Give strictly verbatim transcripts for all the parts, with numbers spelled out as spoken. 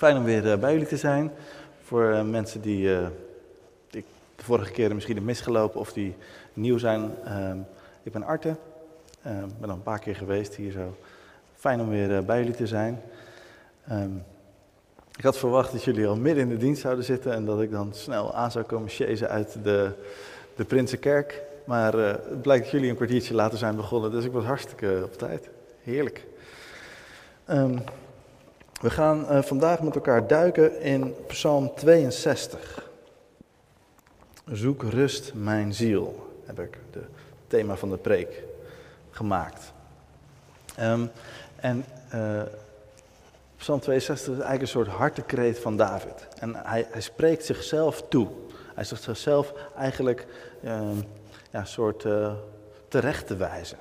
Fijn om weer bij jullie te zijn. Voor mensen die uh, de vorige keer misschien hebben misgelopen of die nieuw zijn. Uh, ik ben Arte. Ik uh, ben al een paar keer geweest hier zo. Fijn om weer uh, bij jullie te zijn. Um, ik had verwacht dat jullie al midden in de dienst zouden zitten en dat ik dan snel aan zou komen chasen uit de, de Prinsenkerk. Maar uh, het blijkt dat jullie een kwartiertje later zijn begonnen, dus ik was hartstikke op tijd. Heerlijk. Um, We gaan uh, vandaag met elkaar duiken in Psalm tweeënzestig. Zoek rust mijn ziel, heb ik het thema van de preek gemaakt. Um, en uh, Psalm tweeënzestig is eigenlijk een soort hartekreet van David. En hij, hij spreekt zichzelf toe. Hij zegt zichzelf eigenlijk um, ja, een soort uh, terecht te wijzen.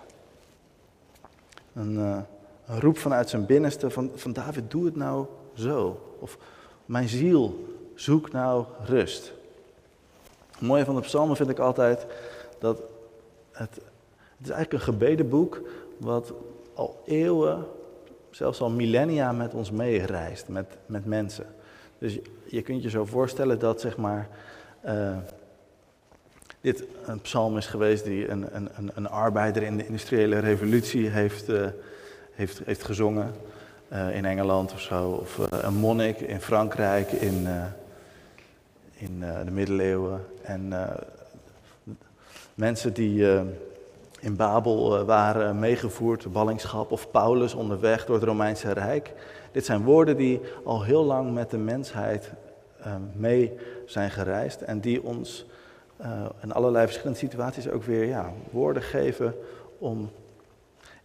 Een... Uh, Een roep vanuit zijn binnenste van, van David, doe het nou zo. Of mijn ziel, zoek nou rust. Het mooie van de psalmen vind ik altijd dat het, het is eigenlijk een gebedenboek wat al eeuwen, zelfs al millennia met ons meereist, met, met mensen. Dus je, je kunt je zo voorstellen dat zeg maar, uh, dit een psalm is geweest die een, een, een, een arbeider in de industriële revolutie heeft uh, Heeft, heeft gezongen uh, in Engeland of zo. Of uh, een monnik in Frankrijk in, uh, in uh, de middeleeuwen. En uh, mensen die uh, in Babel uh, waren meegevoerd, ballingschap of Paulus onderweg door het Romeinse Rijk. Dit zijn woorden die al heel lang met de mensheid uh, mee zijn gereisd. En die ons uh, in allerlei verschillende situaties ook weer ja, woorden geven om...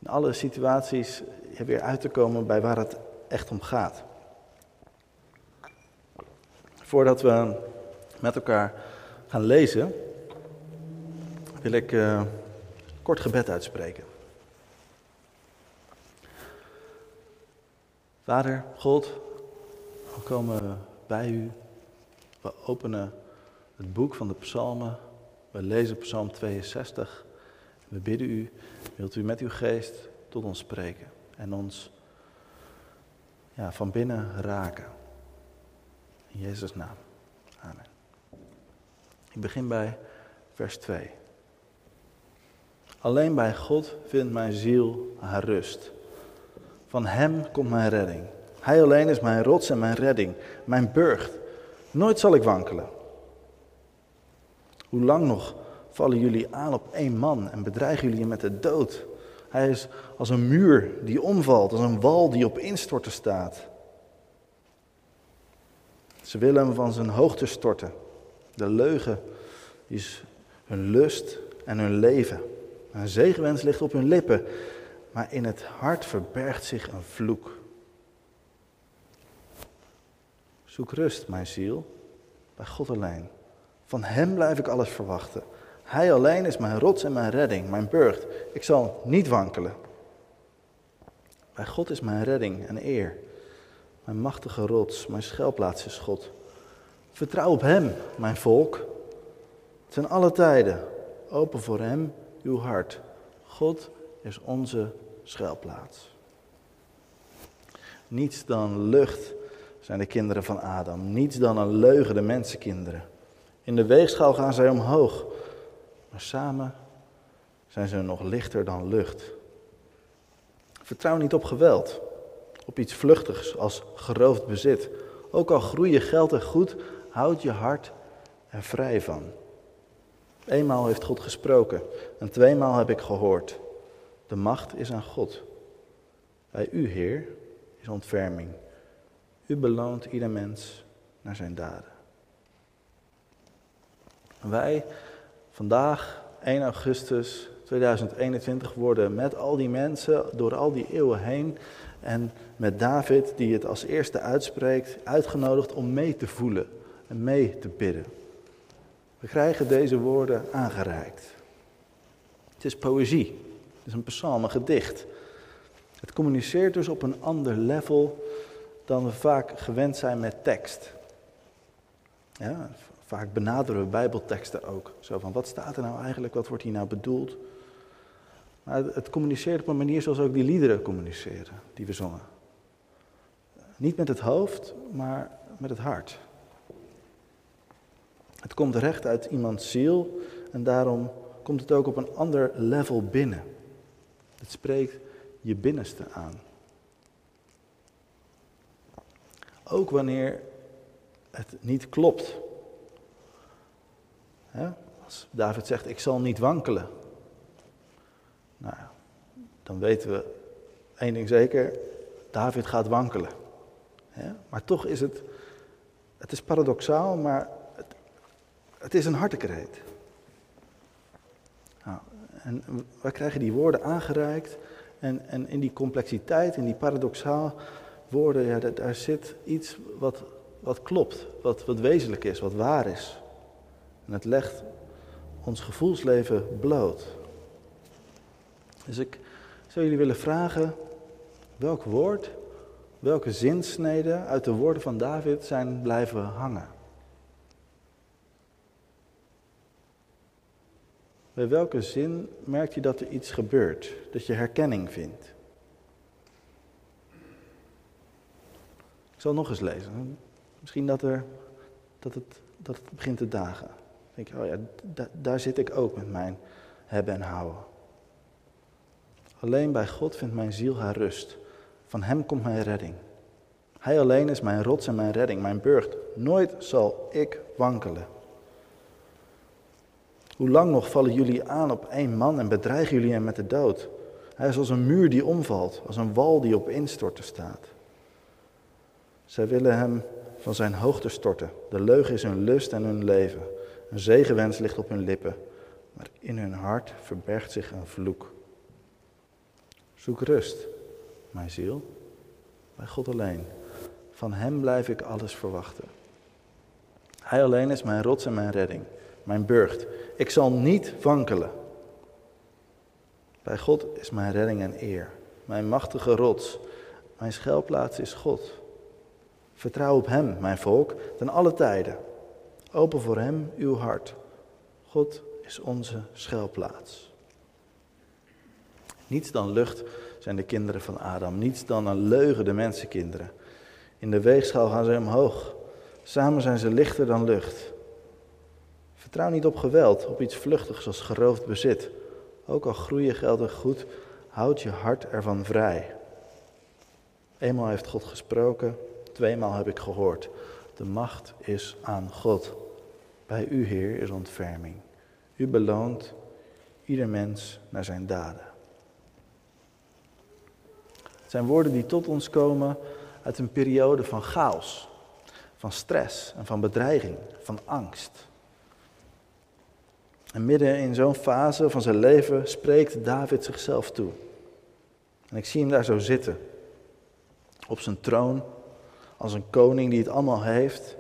in alle situaties weer uit te komen bij waar het echt om gaat. Voordat we met elkaar gaan lezen, wil ik uh, kort gebed uitspreken. Vader, God, we komen bij u. We openen het boek van de psalmen. We lezen Psalm tweeënzestig. We bidden u, wilt u met uw geest tot ons spreken en ons ja, van binnen raken. In Jezus' naam. Amen. Ik begin bij vers twee. Alleen bij God vindt mijn ziel haar rust. Van hem komt mijn redding. Hij alleen is mijn rots en mijn redding, mijn burcht. Nooit zal ik wankelen. Hoe lang nog? Vallen jullie aan op één man en bedreigen jullie hem met de dood. Hij is als een muur die omvalt, als een wal die op instorten staat. Ze willen hem van zijn hoogte storten. De leugen is hun lust en hun leven. Een zegenwens ligt op hun lippen, maar in het hart verbergt zich een vloek. Zoek rust, mijn ziel, bij God alleen. Van hem blijf ik alles verwachten. Hij alleen is mijn rots en mijn redding, mijn burcht. Ik zal niet wankelen. Bij God is mijn redding en eer. Mijn machtige rots, mijn schuilplaats is God. Vertrouw op hem, mijn volk. Ten alle tijden, open voor hem uw hart. God is onze schuilplaats. Niets dan lucht zijn de kinderen van Adam. Niets dan een leugen de mensenkinderen. In de weegschaal gaan zij omhoog. Maar samen zijn ze nog lichter dan lucht. Vertrouw niet op geweld, op iets vluchtigs als geroofd bezit. Ook al groeien geld en goed, houd je hart er vrij van. Eenmaal heeft God gesproken en tweemaal heb ik gehoord. De macht is aan God. Bij u, Heer, is ontferming. U beloont ieder mens naar zijn daden. Wij... Vandaag, één augustus tweeduizend eenentwintig, worden met al die mensen door al die eeuwen heen en met David, die het als eerste uitspreekt, uitgenodigd om mee te voelen en mee te bidden. We krijgen deze woorden aangereikt. Het is poëzie, het is een psalm, een gedicht. Het communiceert dus op een ander level dan we vaak gewend zijn met tekst. Ja, vaak benaderen we bijbelteksten ook. Zo van, wat staat er nou eigenlijk? Wat wordt hier nou bedoeld? Maar het communiceert op een manier zoals ook die liederen communiceren, die we zongen. Niet met het hoofd, maar met het hart. Het komt recht uit iemands ziel en daarom komt het ook op een ander level binnen. Het spreekt je binnenste aan. Ook wanneer het niet klopt. Hè? Als David zegt, ik zal niet wankelen. Nou, dan weten we één ding zeker, David gaat wankelen. Hè? Maar toch is het, het is paradoxaal, maar het, het is een hartekreet. Nou, en wij krijgen die woorden aangereikt en, en in die complexiteit, in die paradoxaal woorden, ja, daar, daar zit iets wat, wat klopt, wat, wat wezenlijk is, wat waar is. En het legt ons gevoelsleven bloot. Dus ik zou jullie willen vragen, welk woord, welke zinsneden uit de woorden van David zijn blijven hangen? Bij welke zin merk je dat er iets gebeurt, dat je herkenning vindt? Ik zal nog eens lezen. Misschien dat, er, dat, het, dat het begint te dagen. Dan denk je, oh ja, da, daar zit ik ook met mijn hebben en houden. Alleen bij God vindt mijn ziel haar rust. Van hem komt mijn redding. Hij alleen is mijn rots en mijn redding, mijn burcht. Nooit zal ik wankelen. Hoe lang nog vallen jullie aan op één man en bedreigen jullie hem met de dood? Hij is als een muur die omvalt, als een wal die op instorten staat. Zij willen hem van zijn hoogte storten. De leugen is hun lust en hun leven. Een zegenwens ligt op hun lippen, maar in hun hart verbergt zich een vloek. Zoek rust, mijn ziel, bij God alleen. Van hem blijf ik alles verwachten. Hij alleen is mijn rots en mijn redding, mijn burcht. Ik zal niet wankelen. Bij God is mijn redding en eer, mijn machtige rots. Mijn schuilplaats is God. Vertrouw op hem, mijn volk, ten alle tijden. Open voor hem uw hart. God is onze schuilplaats. Niets dan lucht zijn de kinderen van Adam. Niets dan een leugen de mensenkinderen. In de weegschaal gaan ze omhoog. Samen zijn ze lichter dan lucht. Vertrouw niet op geweld, op iets vluchtigs als geroofd bezit. Ook al groeien geld en goed, houd je hart ervan vrij. Eenmaal heeft God gesproken, tweemaal heb ik gehoord. De macht is aan God. Bij u, Heer, is ontferming. U beloont ieder mens naar zijn daden. Het zijn woorden die tot ons komen uit een periode van chaos, van stress en van bedreiging, van angst. En midden in zo'n fase van zijn leven spreekt David zichzelf toe. En ik zie hem daar zo zitten. Op zijn troon, als een koning die het allemaal heeft.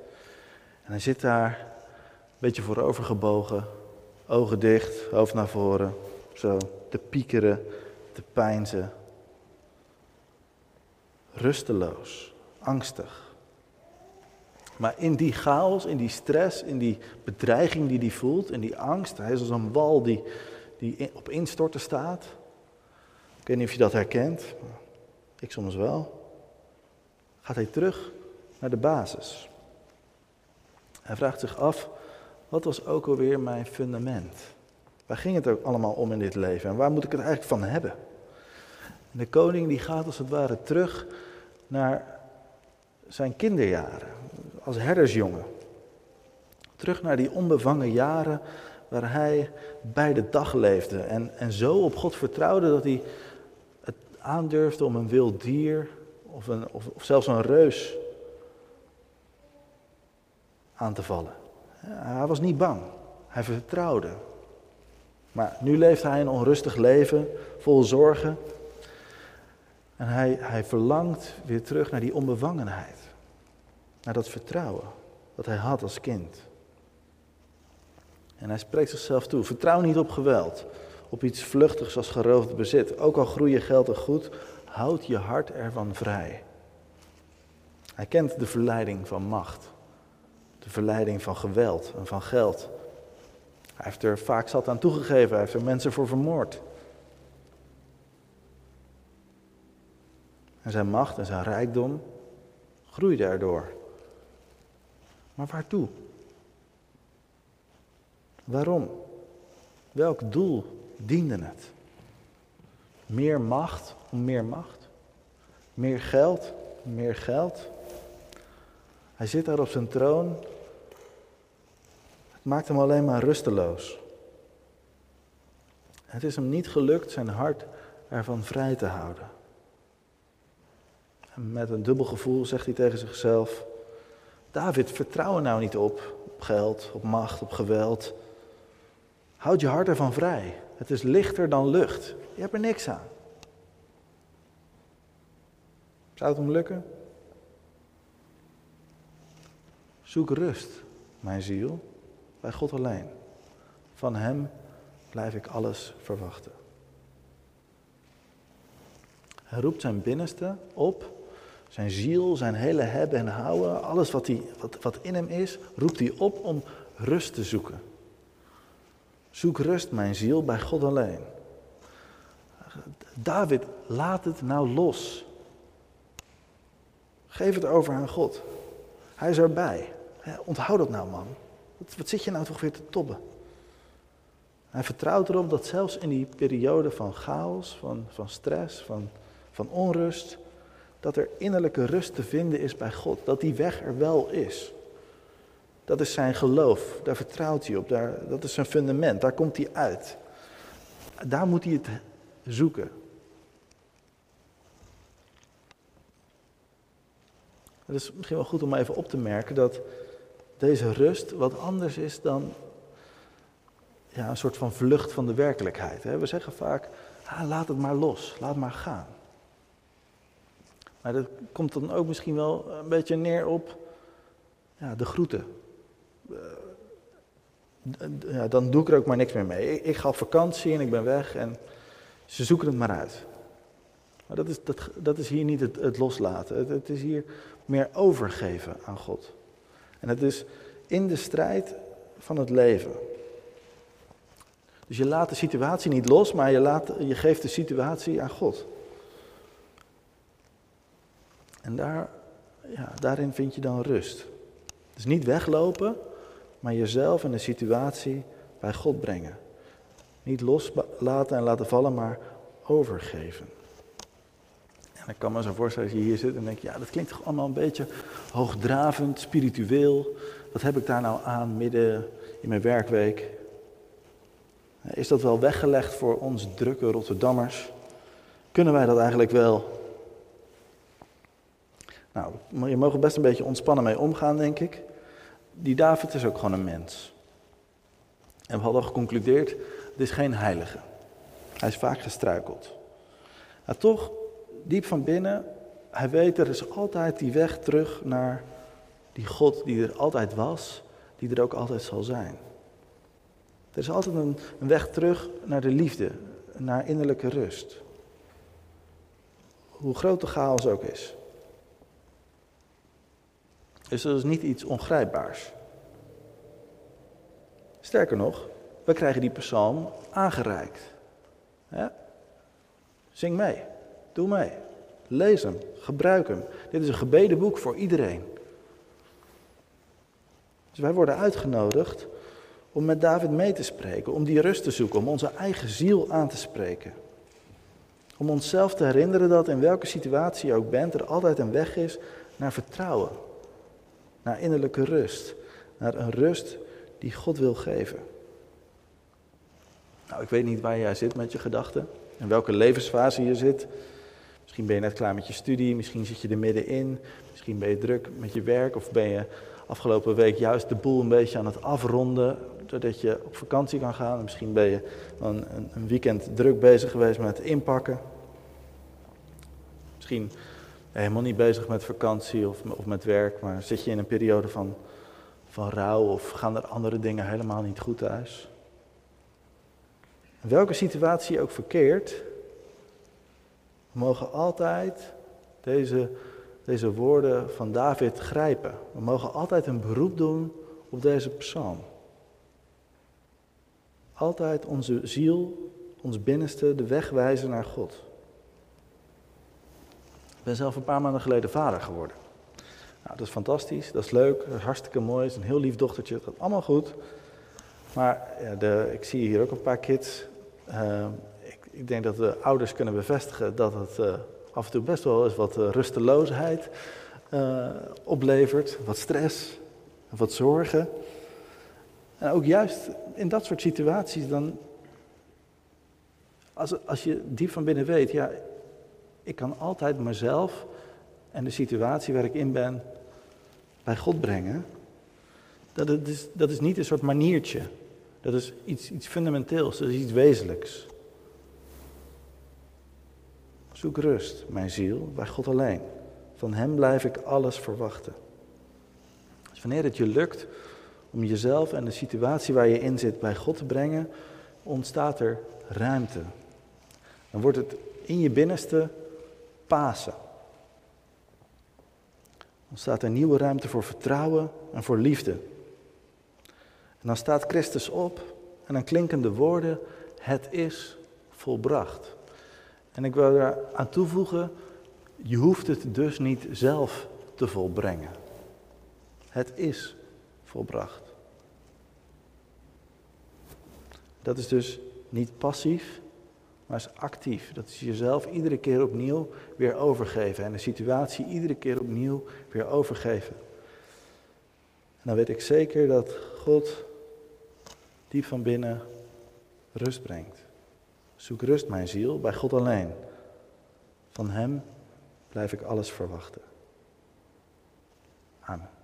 En hij zit daar, een beetje voorover gebogen, ogen dicht, hoofd naar voren. Zo, te piekeren, te peinzen. Rusteloos, angstig. Maar in die chaos, in die stress, in die bedreiging die hij voelt, in die angst. Hij is als een wal die, die op instorten staat. Ik weet niet of je dat herkent, maar ik soms wel. Gaat hij terug naar de basis. Hij vraagt zich af, wat was ook alweer mijn fundament? Waar ging het ook allemaal om in dit leven? En waar moet ik het eigenlijk van hebben? En de koning die gaat als het ware terug naar zijn kinderjaren. Als herdersjongen. Terug naar die onbevangen jaren waar hij bij de dag leefde. En, en zo op God vertrouwde dat hij het aandurfde om een wild dier of, een, of, of zelfs een reus aan te vallen. Hij was niet bang. Hij vertrouwde. Maar nu leeft hij een onrustig leven, vol zorgen. En hij, hij verlangt weer terug naar die onbevangenheid. Naar dat vertrouwen dat hij had als kind. En hij spreekt zichzelf toe. Vertrouw niet op geweld. Op iets vluchtigs als geroofd bezit. Ook al groeien geld en goed, houd je hart ervan vrij. Hij kent de verleiding van macht. De verleiding van geweld en van geld. Hij heeft er vaak zat aan toegegeven. Hij heeft er mensen voor vermoord. En zijn macht en zijn rijkdom Groei daardoor. Maar waartoe? Waarom? Welk doel diende het? Meer macht om meer macht? Meer geld om meer geld? Hij zit daar op zijn troon. Het maakt hem alleen maar rusteloos. Het is hem niet gelukt zijn hart ervan vrij te houden. En met een dubbel gevoel zegt hij tegen zichzelf: David, vertrouw er nou niet op. Op geld, op macht, op geweld. Houd je hart ervan vrij. Het is lichter dan lucht. Je hebt er niks aan. Zou het hem lukken? Zoek rust, mijn ziel, bij God alleen. Van hem blijf ik alles verwachten. Hij roept zijn binnenste op. Zijn ziel, zijn hele hebben en houden. Alles wat, hij, wat, wat in hem is, roept hij op om rust te zoeken. Zoek rust, mijn ziel, bij God alleen. David, laat het nou los. Geef het over aan God. Hij is erbij. Onthoud dat nou, man. Wat, wat zit je nou toch weer te tobben? Hij vertrouwt erop dat zelfs in die periode van chaos, van, van stress, van, van onrust, dat er innerlijke rust te vinden is bij God. Dat die weg er wel is. Dat is zijn geloof. Daar vertrouwt hij op. Daar, dat is zijn fundament. Daar komt hij uit. Daar moet hij het zoeken. Het is misschien wel goed om even op te merken dat deze rust wat anders is dan ja, een soort van vlucht van de werkelijkheid. Hè? We zeggen vaak, ah, laat het maar los, laat maar gaan. Maar dat komt dan ook misschien wel een beetje neer op ja, de groeten. Uh, ja, dan doe ik er ook maar niks meer mee. Ik, ik ga op vakantie en ik ben weg en ze zoeken het maar uit. Maar dat is, dat, dat is hier niet het, het loslaten. Het, het is hier meer overgeven aan God. En het is in de strijd van het leven. Dus je laat de situatie niet los, maar je, laat, je geeft de situatie aan God. En daar, ja, daarin vind je dan rust. Dus niet weglopen, maar jezelf en de situatie bij God brengen. Niet loslaten en laten vallen, maar overgeven. En ik kan me zo voorstellen als je hier zit en denk je, ja, dat klinkt toch allemaal een beetje hoogdravend, spiritueel. Wat heb ik daar nou aan midden in mijn werkweek? Is dat wel weggelegd voor ons drukke Rotterdammers? Kunnen wij dat eigenlijk wel? Nou, je mag er best een beetje ontspannen mee omgaan, denk ik. Die David is ook gewoon een mens. En we hadden al geconcludeerd, het is geen heilige. Hij is vaak gestruikeld. Maar toch, diep van binnen, hij weet er is altijd die weg terug naar die God die er altijd was, die er ook altijd zal zijn. Er is altijd een, een weg terug naar de liefde, naar innerlijke rust. Hoe groot de chaos ook is. Dus dat is niet iets ongrijpbaars. Sterker nog, we krijgen die psalm aangereikt. Ja? Zing mee, doe mee, lees hem, gebruik hem. Dit is een gebedenboek voor iedereen. Dus wij worden uitgenodigd om met David mee te spreken, om die rust te zoeken, om onze eigen ziel aan te spreken. Om onszelf te herinneren dat in welke situatie je ook bent, er altijd een weg is naar vertrouwen. Naar innerlijke rust. Naar een rust die God wil geven. Nou, ik weet niet waar jij zit met je gedachten. In welke levensfase je zit. Misschien ben je net klaar met je studie. Misschien zit je er middenin. Misschien ben je druk met je werk. Of ben je afgelopen week juist de boel een beetje aan het afronden. Zodat je op vakantie kan gaan. Misschien ben je een, een weekend druk bezig geweest met het inpakken. Misschien helemaal niet bezig met vakantie of, of met werk, maar zit je in een periode van, van rouw of gaan er andere dingen helemaal niet goed thuis? In welke situatie ook verkeert, we mogen altijd deze, deze woorden van David grijpen. We mogen altijd een beroep doen op deze psalm. Altijd onze ziel, ons binnenste, de weg wijzen naar God. Ik ben zelf een paar maanden geleden vader geworden. Nou, dat is fantastisch, dat is leuk, dat is hartstikke mooi, dat is een heel lief dochtertje, dat gaat allemaal goed. Maar ja, de, ik zie hier ook een paar kids. Uh, ik, ik denk dat de ouders kunnen bevestigen dat het uh, af en toe best wel eens wat uh, rusteloosheid uh, oplevert. Wat stress, wat zorgen. En ook juist in dat soort situaties dan... Als, als je diep van binnen weet, ja, ik kan altijd mezelf en de situatie waar ik in ben bij God brengen. Dat, het is, dat is niet een soort maniertje. Dat is iets, iets fundamenteels, dat is iets wezenlijks. Zoek rust, mijn ziel, bij God alleen. Van hem blijf ik alles verwachten. Dus wanneer het je lukt om jezelf en de situatie waar je in zit bij God te brengen, ontstaat er ruimte. Dan wordt het in je binnenste Pasen. Dan staat er nieuwe ruimte voor vertrouwen en voor liefde. En dan staat Christus op en dan klinken de woorden, het is volbracht. En ik wil daar aan toevoegen, je hoeft het dus niet zelf te volbrengen. Het is volbracht. Dat is dus niet passief, maar is actief. Dat is jezelf iedere keer opnieuw weer overgeven. En de situatie iedere keer opnieuw weer overgeven. En dan weet ik zeker dat God diep van binnen rust brengt. Zoek rust, mijn ziel, bij God alleen. Van hem blijf ik alles verwachten. Amen.